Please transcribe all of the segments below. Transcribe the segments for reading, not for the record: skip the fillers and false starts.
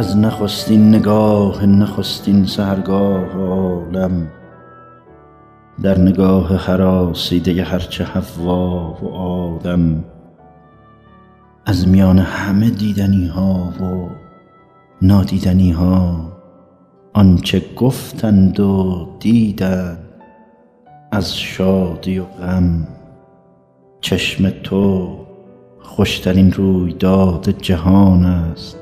از نخستین نگاه نخستین سحرگاه عالم، در نگاه هراسیده هرچه حوا و آدم، از میان همه دیدنی ها و نادیدنی ها، آنچه گفتند و دیدند از شادی و غم، چشم تو خوشترین رویداد جهان است،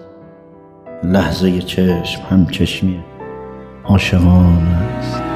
لحظه چشم هم چشمی عاشقان است.